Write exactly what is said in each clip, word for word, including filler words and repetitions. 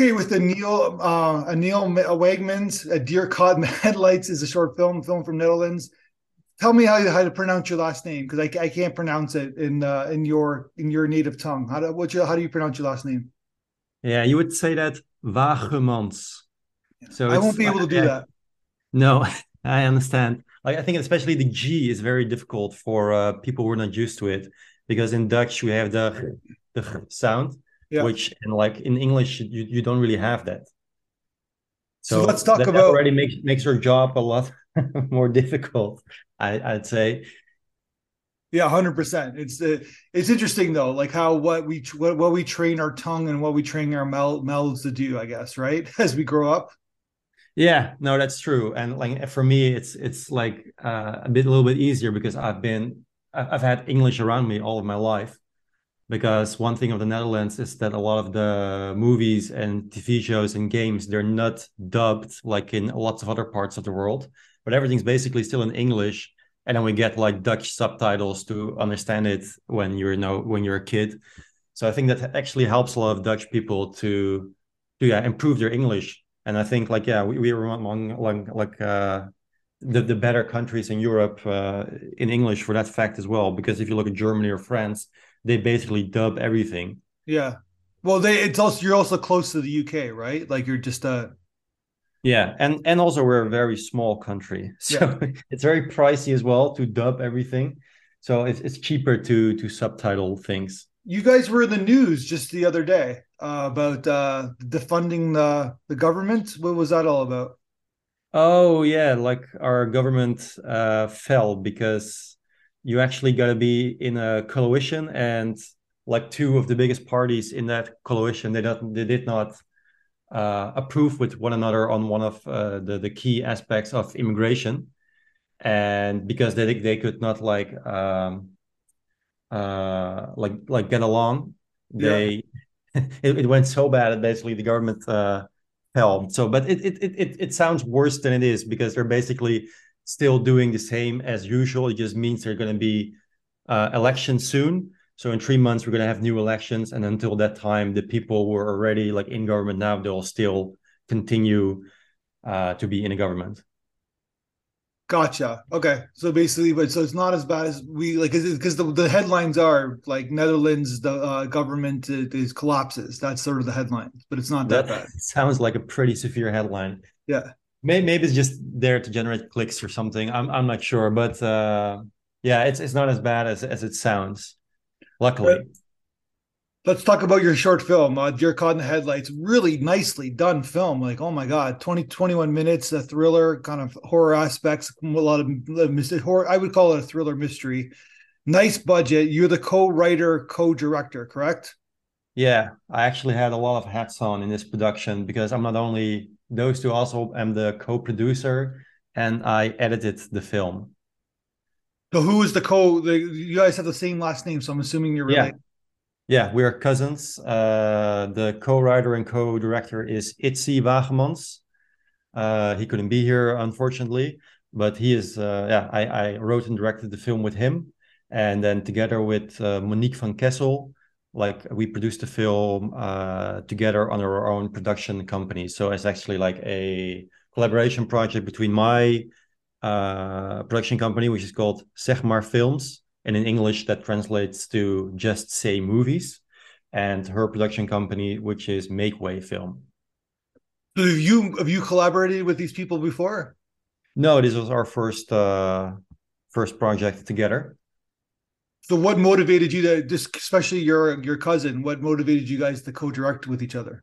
okay with Anil uh, Anil Wagemans. A Deer Caught in the Headlights is a short film, film from Netherlands. Tell me how, how to pronounce your last name, because I, I can't pronounce it in uh, in your in your native tongue. How do what's your, how do you pronounce your last name? Yeah, you would say that Wagemans. So I won't be able to do I, that. No, I understand. Like, I think especially the G is very difficult for uh, people who are not used to it, because in Dutch we have the the sound, yeah. which and like in English you, you don't really have that. So, so let's talk that, about that already makes makes your job a lot more difficult, I, I'd say. Yeah, one hundred percent. It's uh, it's interesting though, like how what we what, what we train our tongue and what we train our mouth, mouths to do, I guess, right? As we grow up. Yeah, no, that's true. And like for me, it's it's like uh, a bit a little bit easier because I've been I've had English around me all of my life. Because one thing of the Netherlands is that a lot of the movies and T V shows and games, they're not dubbed like in lots of other parts of the world, but everything's basically still in English. And then we get like Dutch subtitles to understand it when you're you know, when you're a kid. So I think that actually helps a lot of Dutch people to, to yeah, improve their English. And I think like, yeah, we, we were among like, like uh, the, the better countries in Europe uh, in English for that fact as well. Because if you look at Germany or France, they basically dub everything. Yeah. Well, they it's also you're also close to the U K, right? Like you're just a... Yeah, and, and also we're a very small country, so yeah. It's very pricey as well to dub everything. So it's it's cheaper to to subtitle things. You guys were in the news just the other day uh, about uh, defunding the the government. What was that all about? Oh yeah, like our government uh, fell because you actually got to be in a coalition, and like two of the biggest parties in that coalition, they not they did not. Uh, approve with one another on one of uh, the the key aspects of immigration, and because they they could not like um, uh, like like get along, they yeah. it, it went so bad that basically the government uh, fell. So, but it, it it it sounds worse than it is because they're basically still doing the same as usual. It just means there are going to be uh, elections soon. So in three months, we're going to have new elections. And until that time, the people who are already like in government now, they'll still continue uh, to be in a government. Gotcha. Okay. So basically, but so it's not as bad as we like, because the, the headlines are like Netherlands, the uh, government is collapses. That's sort of the headline, but it's not that, that bad. Sounds like a pretty severe headline. Yeah. Maybe, maybe it's just there to generate clicks or something. I'm I'm not sure, but uh, yeah, it's it's not as bad as, as it sounds. Luckily. Let's talk about your short film, uh, Deer Caught in the Headlights. Really nicely done film. Like, oh my God, twenty, twenty-one minutes, a thriller, kind of horror aspects, a lot of mystery, horror. I would call it a thriller mystery. Nice budget. You're the co-writer, co-director, correct? Yeah, I actually had a lot of hats on in this production because I'm not only those two, also I'm the co-producer and I edited the film. So who is the co? The, you guys have the same last name, so I'm assuming you're related. Yeah, yeah, we are cousins. Uh, the co-writer and co-director is Idzi Wagemans. Uh, he couldn't be here, unfortunately, but he is. Uh, yeah, I, I wrote and directed the film with him, and then together with uh, Monique van Kessel, like we produced the film uh, together on our own production company. So it's actually like a collaboration project between my. Uh, production company, which is called Segmar Films, and in English that translates to Just Say Movies, and her production company, which is Makeway Film. So have you have you collaborated with these people before? No, this was our first uh, first project together. So what motivated you to, just especially your your cousin? What motivated you guys to co-direct with each other?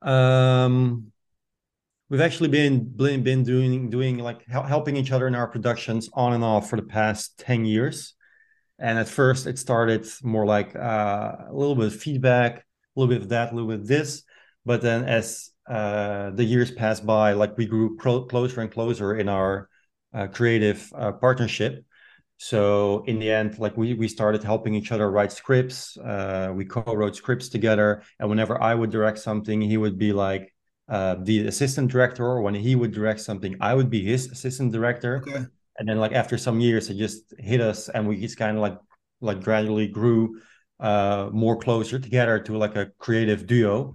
Um. We've actually been been doing doing like helping each other in our productions on and off for the past ten years, and at first it started more like uh, a little bit of feedback, a little bit of that, a little bit of this. But then as uh, the years passed by, like we grew pro- closer and closer in our uh, creative uh, partnership. So in the end, like we we started helping each other write scripts. Uh, we co-wrote scripts together, and whenever I would direct something, he would be like. Uh, the assistant director, or when he would direct something, I would be his assistant director. Okay. And then like after some years, it just hit us and we just kind of like like gradually grew uh, more closer together to like a creative duo.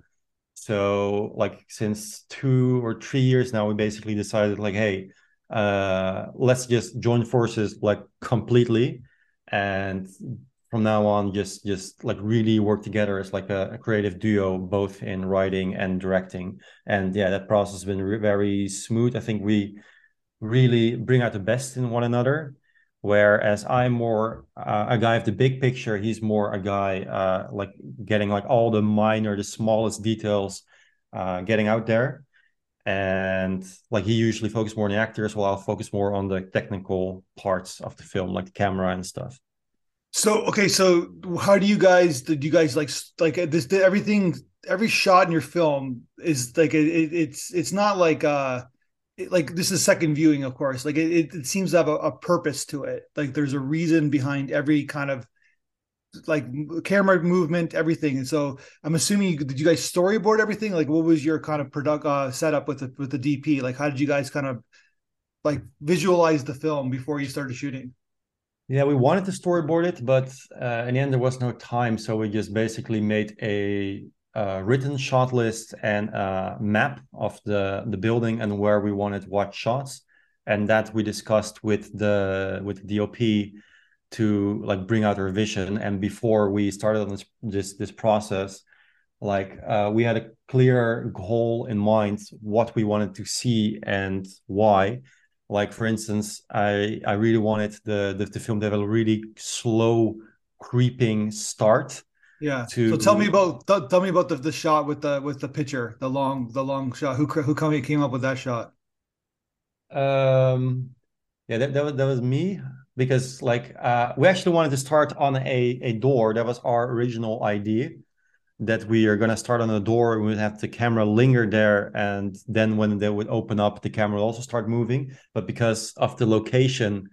So like since two or three years now, we basically decided like, hey, uh, let's just join forces like completely. And from now on, just just like really work together as like a, a creative duo, both in writing and directing. And yeah, that process has been re- very smooth. I think we really bring out the best in one another. Whereas I'm more uh, a guy of the big picture, he's more a guy uh, like getting like all the minor, the smallest details, uh, getting out there. And like he usually focuses more on the actors, while I'll focus more on the technical parts of the film, like the camera and stuff. So okay, so how do you guys? Do you guys like like this? Everything, every shot in your film is like it, it's it's not like uh. Like this is second viewing, of course. Like it, it seems to have a, a purpose to it. Like there's a reason behind every kind of like camera movement, everything. And so I'm assuming you, did you guys storyboard everything? Like what was your kind of product uh, setup with the, with the D P? Like how did you guys kind of like visualize the film before you started shooting? Yeah, we wanted to storyboard it, but uh, in the end there was no time, so we just basically made a. Uh, written shot list and a map of the, the building and where we wanted what shots, and that we discussed with the with the D O P to like bring out our vision. And before we started on this this, this process, like uh, we had a clear goal in mind what we wanted to see and why. Like for instance, I I really wanted the the, the film to have a really slow creeping start. Yeah. To... So tell me about th- tell me about the, the shot with the with the pitcher, the long the long shot. Who who came up with that shot? Um, yeah, that that was, that was me, because like uh, we actually wanted to start on a, a door. That was our original idea, that we are gonna start on a door. We would have the camera linger there, and then when they would open up, the camera would also start moving. But because of the location,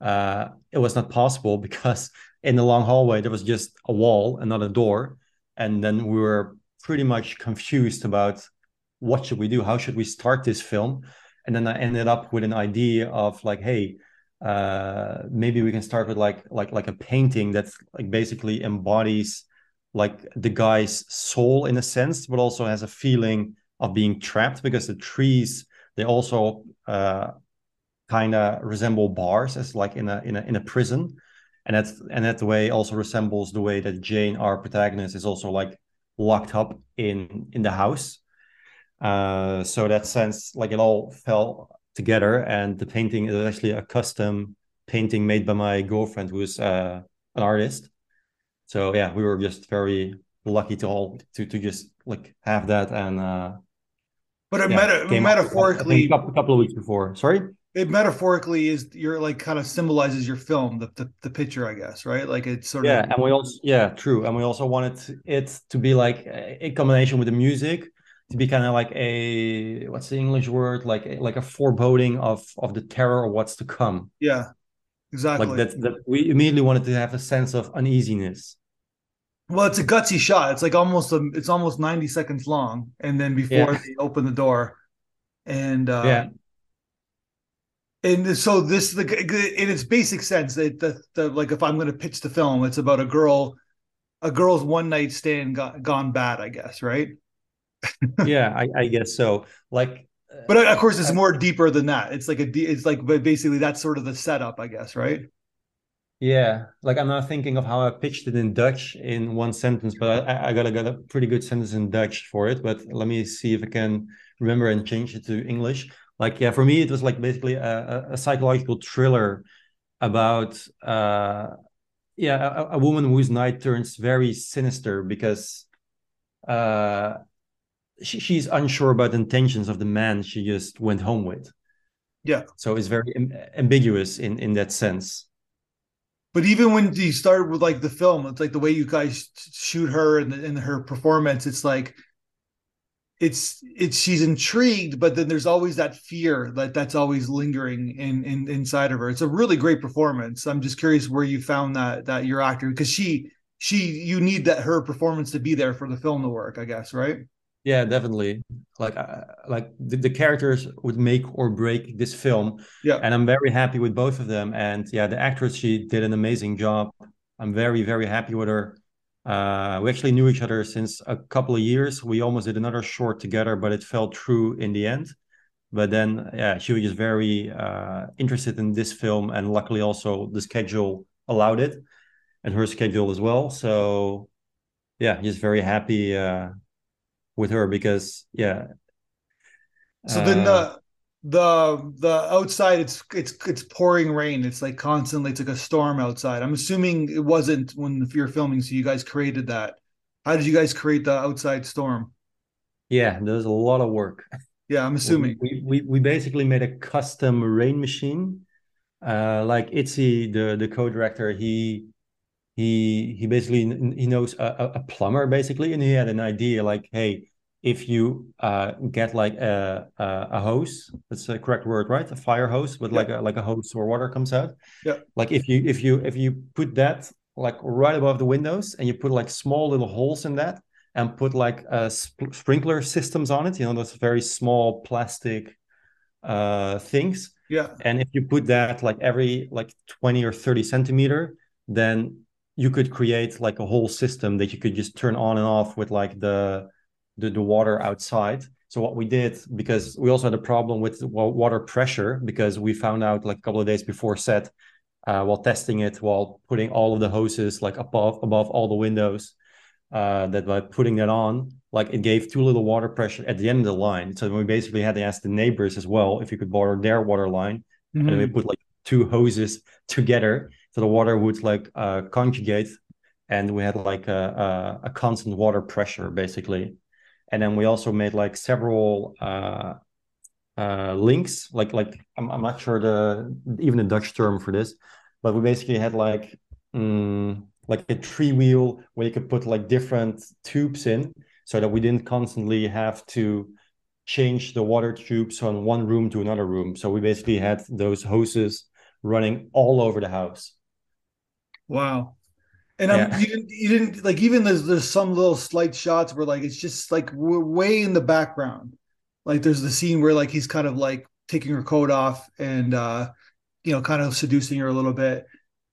uh, it was not possible because. In the long hallway, there was just a wall and not a door. And then we were pretty much confused about what should we do? How should we start this film? And then I ended up with an idea of like, hey, uh, maybe we can start with like like like a painting that's like basically embodies like the guy's soul in a sense, but also has a feeling of being trapped, because the trees, they also uh, kind of resemble bars, as like in a in a in a prison. And that's and that way also resembles the way that Jane, our protagonist, is also like locked up in in the house. Uh, so that sense, like it all fell together. And the painting is actually a custom painting made by my girlfriend, who is uh, an artist. So yeah, we were just very lucky to all to to just like have that. And uh, but it yeah, meta- metaphorically, a couple of weeks before. Sorry. It metaphorically is your like kind of symbolizes your film, the the, the picture, I guess, right? Like it's sort yeah, of yeah, and we also yeah, true, and we also wanted it to be like in combination with the music to be kind of like a what's the English word like like a foreboding of of the terror or what's to come. Yeah, exactly. Like that, that we immediately wanted to have a sense of uneasiness. Well, it's a gutsy shot. It's like almost a, it's almost ninety seconds long, and then before yeah. they open the door, and uh, yeah. And so this, the in its basic sense, that the, the like if I'm going to pitch the film, it's about a girl, a girl's one night stand got, gone bad, I guess, right? yeah, I, I guess so. Like, but uh, of course, it's I, more deeper than that. It's like a, it's like, but basically, that's sort of the setup, I guess, right? Yeah, like I'm not thinking of how I pitched it in Dutch in one sentence, but I, I got, I got a pretty good sentence in Dutch for it. But let me see if I can remember and change it to English. Like, yeah, for me, it was like basically a, a psychological thriller about, uh, yeah, a, a woman whose night turns very sinister because uh, she, she's unsure about the intentions of the man she just went home with. Yeah. So it's very ambiguous in, in that sense. But even when you start with like the film, it's like the way you guys shoot her and, and her performance, it's like, It's it's she's intrigued, but then there's always that fear that that's always lingering in, in inside of her. It's a really great performance. I'm just curious where you found that that your actor, because she she you need that her performance to be there for the film to work, I guess, right? Yeah, definitely. Like uh, like the, the characters would make or break this film. Yeah, and I'm very happy with both of them. And yeah, the actress, she did an amazing job. I'm very very happy with her. Uh, we actually knew each other since a couple of years. We almost did another short together, but it fell through in the end. But then, yeah, she was just very uh, interested in this film, and luckily also the schedule allowed it, and her schedule as well. So, yeah, just very happy uh, with her because, yeah. So uh, then the the the outside, it's it's it's pouring rain. It's like constantly. It's like a storm outside. I'm assuming it wasn't when you were filming, so you guys created that. How did you guys create the outside storm? Yeah, there's a lot of work. Yeah, I'm assuming. We, we we basically made a custom rain machine. Uh, like Idzi, the the co-director, he he he basically he knows a, a plumber basically, and he had an idea like, hey, if you uh, get like a, a a hose, that's the correct word, right? A fire hose, but yeah. like a, like a hose where water comes out. Yeah. Like if you if you if you put that like right above the windows, and you put like small little holes in that, and put like uh, sp sprinkler systems on it, you know, those very small plastic uh, things. Yeah. And if you put that like every like twenty or thirty centimeter, then you could create like a whole system that you could just turn on and off with like the the, the water outside. So what we did, because we also had a problem with water pressure, because we found out like a couple of days before set, uh, while testing it, while putting all of the hoses like above above all the windows, Uh, that by putting that on, like it gave too little water pressure at the end of the line. So we basically had to ask the neighbors as well if you could borrow their water line, mm-hmm. and we put like two hoses together so the water would like uh, conjugate, and we had like a, a, a constant water pressure basically. And then we also made like several uh, uh, links, like like I'm I'm not sure the even the Dutch term for this, but we basically had like. Mm, like a tree wheel where you could put like different tubes in, so that we didn't constantly have to change the water tubes from one room to another room. So we basically had those hoses running all over the house. Wow. And yeah. I'm, you, didn't, you didn't like, even there's, there's some little slight shots where like, it's just like we're way in the background. Like there's the scene where like, he's kind of like taking her coat off and, uh, you know, kind of seducing her a little bit.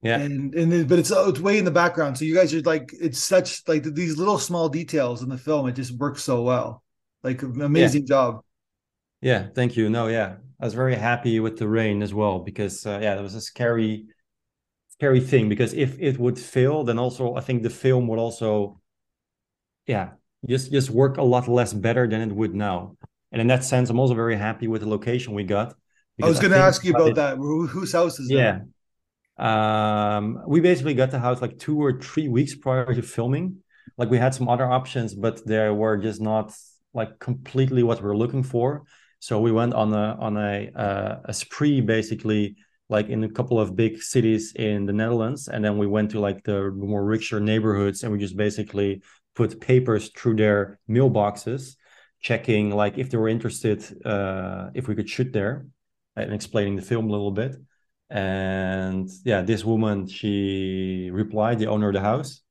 Yeah, and and but it's it's way in the background. So you guys are like, it's such like these little small details in the film. It just works so well. Like amazing yeah. job. Yeah, thank you. No, yeah, I was very happy with the rain as well because uh, yeah, it was a scary, scary thing because if it would fail, then also I think the film would also, yeah, just just work a lot less better than it would now. And in that sense, I'm also very happy with the location we got. I was going to ask you about it, that. Who, whose house is that? Yeah. Um we basically got the house like two or three weeks prior to filming. Like we had some other options, but they were just not like completely what we we're looking for. So we went on a on a uh, a spree basically, like in a couple of big cities in the Netherlands, and then we went to like the more richer neighborhoods, and we just basically put papers through their mailboxes, checking like if they were interested, uh if we could shoot there, and explaining the film a little bit. And yeah, this woman, she replied, the owner of the house.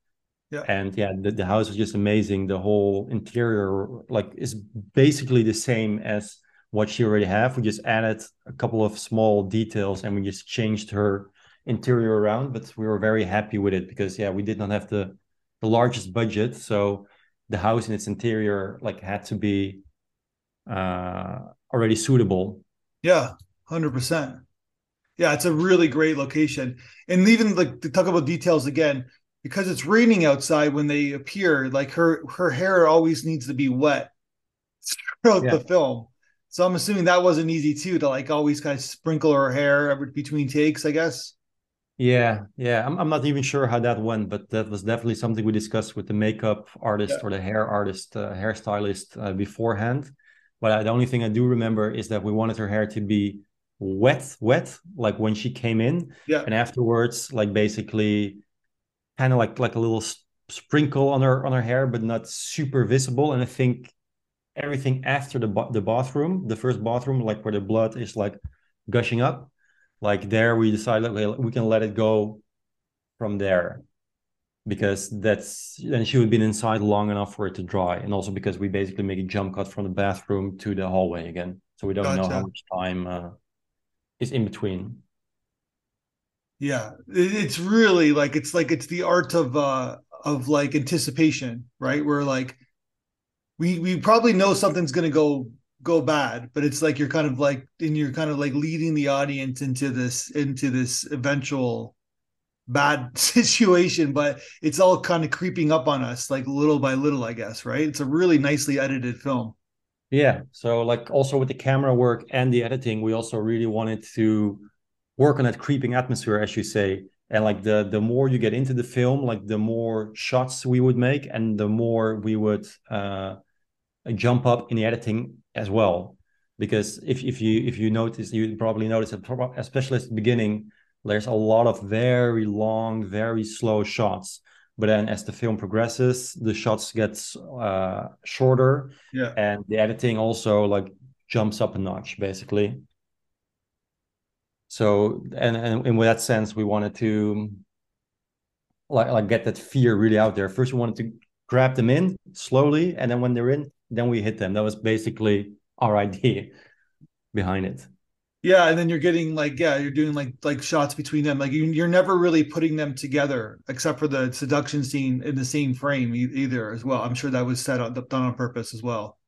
Yeah. And yeah, the, the house was just amazing. The whole interior like is basically the same as what she already have. We just added a couple of small details and we just changed her interior around, but we were very happy with it because yeah, we did not have the, the largest budget. So the house and its interior like had to be uh already suitable. Yeah, one hundred percent. Yeah, it's a really great location. And even like to talk about details again, because it's raining outside when they appear, like her her hair always needs to be wet throughout yeah. the film. So I'm assuming that wasn't easy too, to like always kind of sprinkle her hair between takes, I guess. Yeah, yeah. I'm I'm not even sure how that went, but that was definitely something we discussed with the makeup artist yeah. or the hair artist, uh, hairstylist uh, beforehand. But I, the only thing I do remember is that we wanted her hair to be wet wet like when she came in, yeah, and afterwards like basically kind of like like a little sprinkle on her on her hair, but not super visible. And I think everything after the the bathroom, the first bathroom, like where the blood is like gushing up, like there we decided, okay, we can let it go from there, because that's then she would be inside long enough for it to dry, and also because we basically make a jump cut from the bathroom to the hallway again, so we don't gotcha. know how much time uh, is in between. Yeah, it's really like it's like it's the art of uh of like anticipation, right? We're like, we we probably know something's going to go go bad, but it's like you're kind of like, and you're kind of like leading the audience into this into this eventual bad situation, but it's all kind of creeping up on us, like little by little, I guess, right? It's a really nicely edited film. Yeah, so like also with the camera work and the editing, we also really wanted to work on that creeping atmosphere, as you say. And like the the more you get into the film, like the more shots we would make and the more we would uh jump up in the editing as well, because if if you if you notice, you probably notice that especially at the beginning, there's a lot of very long, very slow shots. But then as the film progresses, the shots gets uh, shorter, yeah. And the editing also like jumps up a notch, basically. So, and, and in that sense, we wanted to like, like get that fear really out there. First, we wanted to grab them in slowly, and then when they're in, then we hit them. That was basically our idea behind it. Yeah, and then you're getting like, yeah, you're doing like like shots between them. Like you, you're never really putting them together, except for the seduction scene in the same frame e- either as well. I'm sure that was set on, done on purpose as well.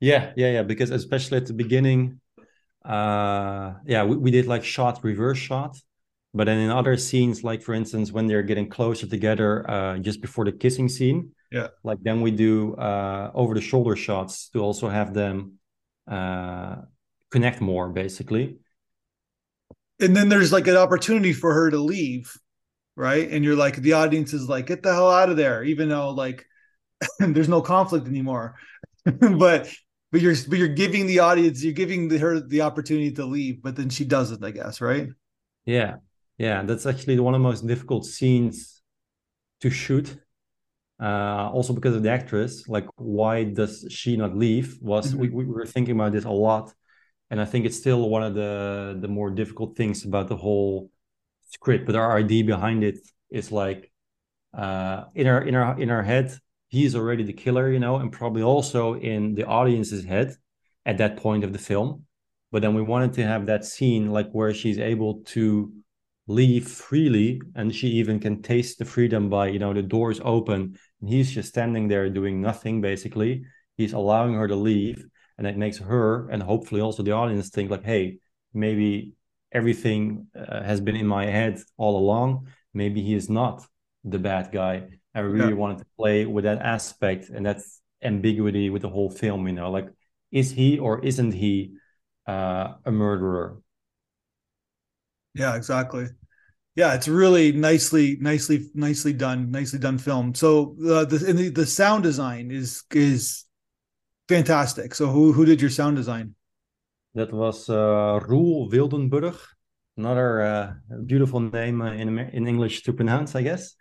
Yeah, yeah, yeah. Because especially at the beginning, uh, yeah, we, we did like shot, reverse shot. But then in other scenes, like for instance, when they're getting closer together uh, just before the kissing scene, yeah, like then we do uh, over-the-shoulder shots to also have them... Uh, connect more, basically. And then there's like an opportunity for her to leave, right? And you're like, the audience is like, get the hell out of there, even though like there's no conflict anymore. but but you're but you're giving the audience, you're giving the, her the opportunity to leave, but then she doesn't, I guess, right? Yeah, yeah, that's actually one of the most difficult scenes to shoot. Uh, also because of the actress, like why does she not leave? Was mm-hmm. we, we were thinking about this a lot. And I think it's still one of the, the more difficult things about the whole script. But our idea behind it is like uh, in our in our in our head, he's already the killer, you know, and probably also in the audience's head at that point of the film. But then we wanted to have that scene like where she's able to leave freely, and she even can taste the freedom by, you know, the doors open, and he's just standing there doing nothing basically. He's allowing her to leave. And it makes her and hopefully also the audience think like, hey, maybe everything uh, has been in my head all along. Maybe he is not the bad guy. I really yeah. wanted to play with that aspect and that ambiguity with the whole film, you know, like, is he or isn't he uh, a murderer? Yeah, exactly. Yeah, it's really nicely, nicely, nicely done, nicely done film. So uh, the, and the the sound design is is. Fantastic. So who who did your sound design? That was uh, Roel Wildenburg, another uh, beautiful name in in English to pronounce, I guess.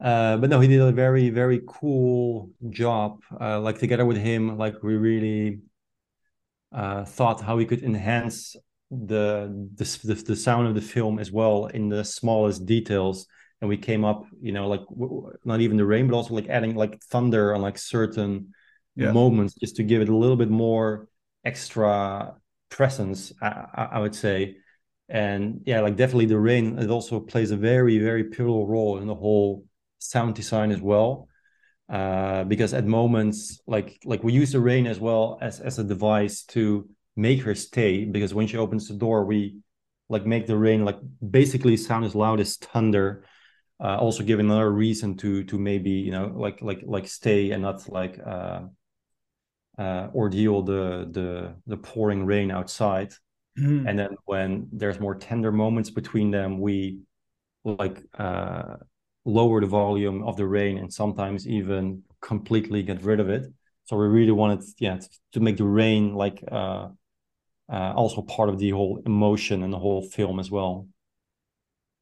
Uh, but no, he did a very, very cool job. Uh, like together with him, like we really uh, thought how we could enhance the, the the the sound of the film as well in the smallest details. And we came up, you know, like w- not even the rain, but also like adding like thunder on like certain. Yeah. Moments just to give it a little bit more extra presence, I, I, I would say. And yeah, like definitely the rain, it also plays a very, very pivotal role in the whole sound design as well. Uh, because at moments, like like we use the rain as well as, as a device to make her stay, because when she opens the door, we like make the rain like basically sound as loud as thunder. Uh, also give another reason to to maybe, you know, like like like stay and not like uh Uh, ordeal the the the pouring rain outside, mm-hmm. and then when there's more tender moments between them, we like uh, lower the volume of the rain and sometimes even completely get rid of it. So we really wanted, yeah, to, to make the rain like uh, uh, also part of the whole emotion and the whole film as well.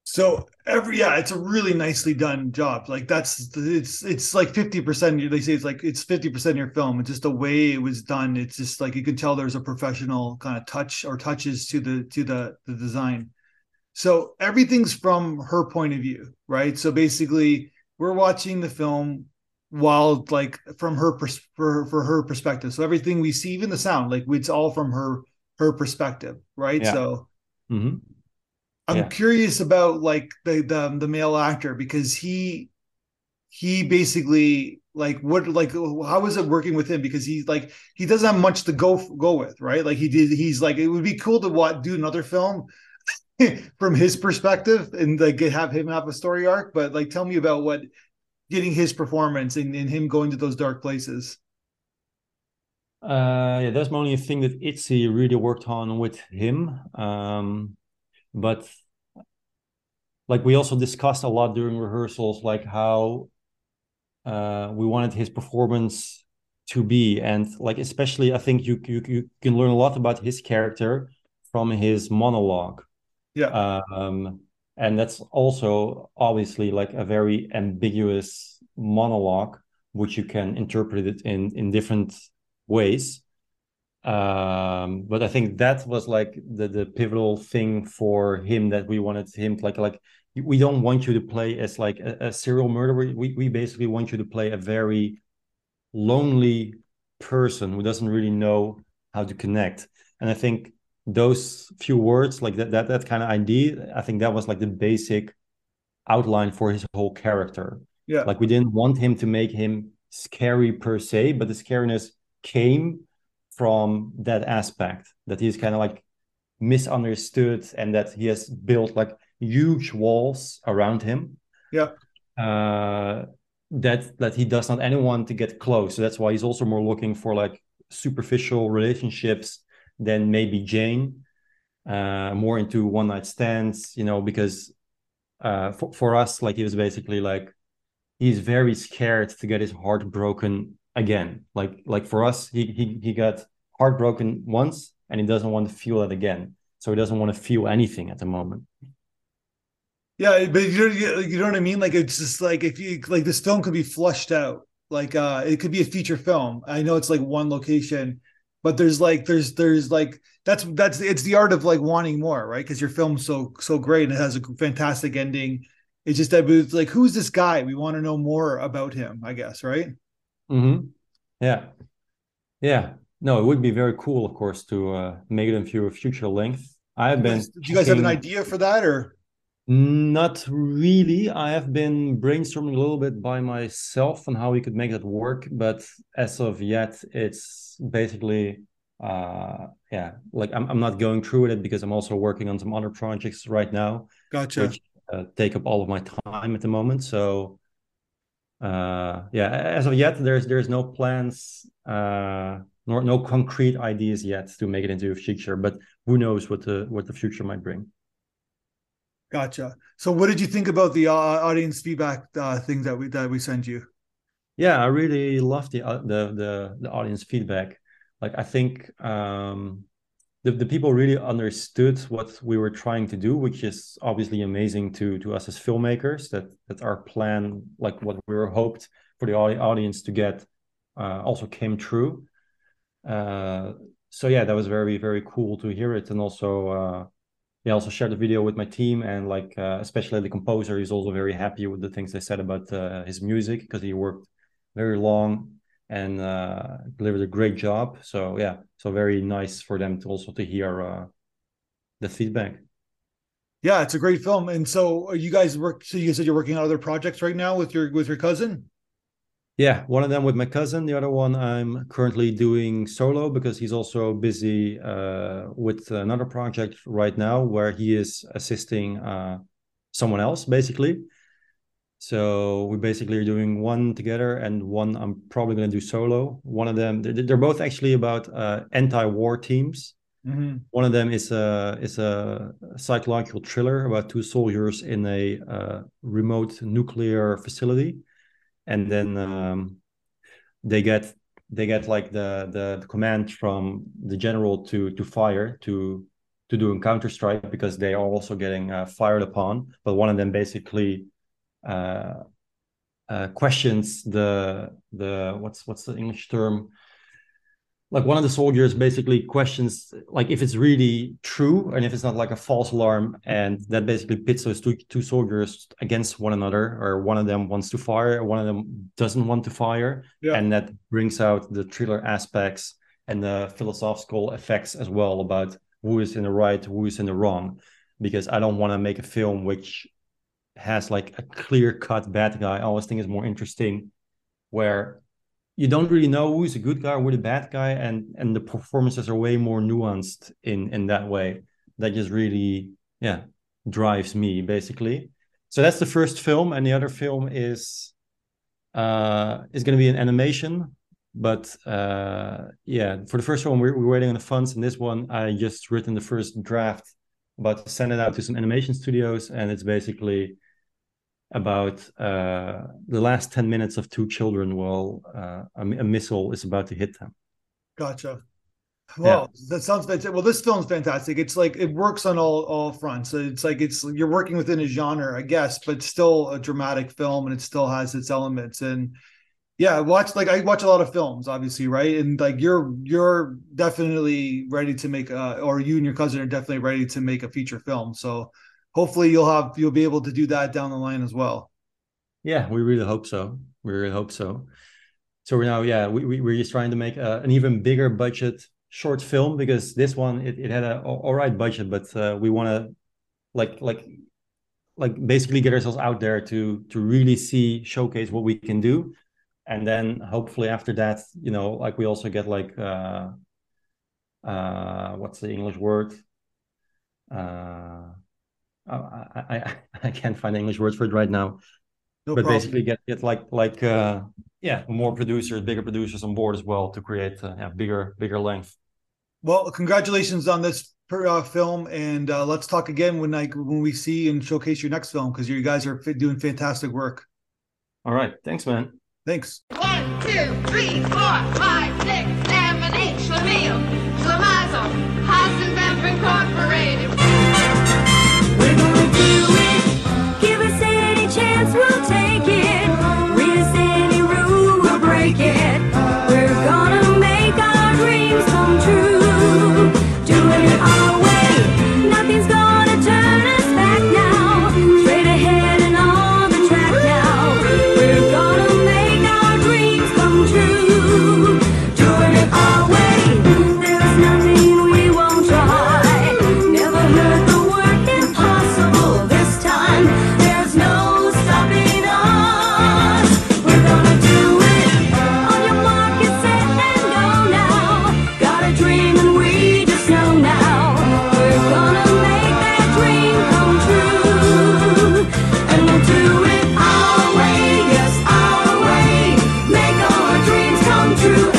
So every yeah, it's a really nicely done job. Like that's it's it's like fifty percent. They say it's like it's fifty percent of your film. It's just the way it was done. It's just like you can tell there's a professional kind of touch or touches to the to the, the design. So everything's from her point of view, right? So basically, we're watching the film while like from her pers- for, for her perspective. So everything we see, even the sound, like it's all from her her perspective, right? Yeah. So. Mm-hmm. I'm yeah. curious about like the, the the male actor, because he he basically like what like how is it working with him, because he's like he doesn't have much to go go with, right? Like he did he's like it would be cool to what do another film from his perspective and like have him have a story arc, but like tell me about what getting his performance and, and him going to those dark places. Uh, yeah, that's my only thing that Idzi really worked on with him. Um, but like we also discussed a lot during rehearsals, like how uh, we wanted his performance to be, and like especially I think you you you can learn a lot about his character from his monologue. Yeah, um, and that's also obviously like a very ambiguous monologue, which you can interpret it in in different ways. Um, but I think that was like the the pivotal thing for him, that we wanted him to like like we don't want you to play as like a, a serial murderer. We we basically want you to play a very lonely person who doesn't really know how to connect. And I think those few words, like that that that kind of idea, I think that was like the basic outline for his whole character. Yeah, like we didn't want him to make him scary per se, but the scariness came from that aspect, that he's kind of like misunderstood and that he has built like huge walls around him. Yeah, uh, that that he does not anyone to get close. So that's why he's also more looking for like superficial relationships than maybe Jane, uh, more into one night stands, you know, because uh, for, for us, like he was basically like, he's very scared to get his heart broken again. Like, like for us, he, he, he got heartbroken once and he doesn't want to feel that again. So he doesn't want to feel anything at the moment. Yeah, but you know, you know what I mean? Like, it's just like, if you, like this film could be flushed out, like uh, it could be a feature film. I know it's like one location, but there's like there's there's like that's that's it's the art of like wanting more, right? Because your film's so so great and it has a fantastic ending. It's just that it's like, who's this guy? We want to know more about him, I guess, right? Mm-hmm. Yeah, yeah. No, it would be very cool, of course, to uh, make it into a future length. I've been. Do you guys have an idea for that, or? Not really. I have been brainstorming a little bit by myself on how we could make that work, but as of yet, it's basically, uh, yeah, like I'm I'm not going through with it because I'm also working on some other projects right now. Gotcha. Which uh, take up all of my time at the moment. So, uh, yeah, as of yet, there's there's no plans, uh, nor no concrete ideas yet to make it into a future. But who knows what the what the future might bring. Gotcha. So what did you think about the uh, audience feedback uh, thing that we that we sent you? Yeah, I really love the, uh, the the the audience feedback. Like I think um, the the people really understood what we were trying to do, which is obviously amazing to to us as filmmakers. That that our plan, like what we were hoped for the audience to get, uh, also came true. Uh, so yeah, that was very very cool to hear it, and also. Uh, I also shared the video with my team, and like uh, especially the composer is also very happy with the things they said about uh, his music, because he worked very long and uh, delivered a great job. So yeah, so very nice for them to also to hear uh, the feedback. Yeah, it's a great film. And so you guys work. So you said you're working on other projects right now with your with your cousin. Yeah, one of them with my cousin. The other one I'm currently doing solo because he's also busy uh, with another project right now where he is assisting uh, someone else, basically. So we basically are doing one together and one I'm probably going to do solo. One of them, they're both actually about uh, anti-war teams. Mm-hmm. One of them is a, is a psychological thriller about two soldiers in a uh, remote nuclear facility. And then um, they get they get like the, the the command from the general to to fire to to do a counter strike because they are also getting uh, fired upon. But one of them basically uh, uh, questions the the what's what's the English term? Like one of the soldiers basically questions like if it's really true and if it's not like a false alarm, and that basically pits those two, two soldiers against one another, or one of them wants to fire, one of them doesn't want to fire. Yeah. And that brings out the thriller aspects and the philosophical effects as well about who is in the right, who is in the wrong, because I don't want to make a film which has like a clear-cut bad guy, I always think is more interesting, where you don't really know who's a good guy or who's a bad guy, and and the performances are way more nuanced in in that way. That just really yeah drives me, basically. So that's the first film, and the other film is uh is going to be an animation. But uh, yeah, for the first one, we're, we're waiting on the funds. And this one, I just written the first draft, about to send it out to some animation studios. And it's basically about uh, the last ten minutes of two children while uh, a, a missile is about to hit them. Gotcha. Well, yeah. That sounds fantastic. Well, this film's fantastic. It's like, it works on all, all fronts. It's like, it's, you're working within a genre, I guess, but still a dramatic film, and it still has its elements. And yeah, I watch like I watch a lot of films, obviously, right? And like you're you're definitely ready to make a, or you and your cousin are definitely ready to make a feature film. So hopefully you'll have you'll be able to do that down the line as well. Yeah, we really hope so. We really hope so. So we're now, yeah, we, we we're just trying to make a, an even bigger budget short film, because this one it, it had a all right budget, but uh, we want to like like like basically get ourselves out there to to really see showcase what we can do. And then hopefully after that, you know, like we also get like, uh, uh, what's the English word? Uh, I, I I can't find English words for it right now. No but problem. Basically get, get like, like uh, yeah, more producers, bigger producers on board as well to create a uh, yeah, bigger, bigger length. Well, congratulations on this per, uh, film. And uh, let's talk again when I, when we see and showcase your next film, because you guys are doing fantastic work. All right. Thanks, man. Thanks. One, two, three, four, five, six, seven, eight. Schlemiel, Schlemazel, Heisenberg Incorporated. We're gonna do it. Give us any chance, we'll take it. Read us any rule, we'll break it. We're gonna make our dreams come true. Doing it our way. Nothing's gonna turn us back now. Straight ahead and on the track now. We're gonna. True.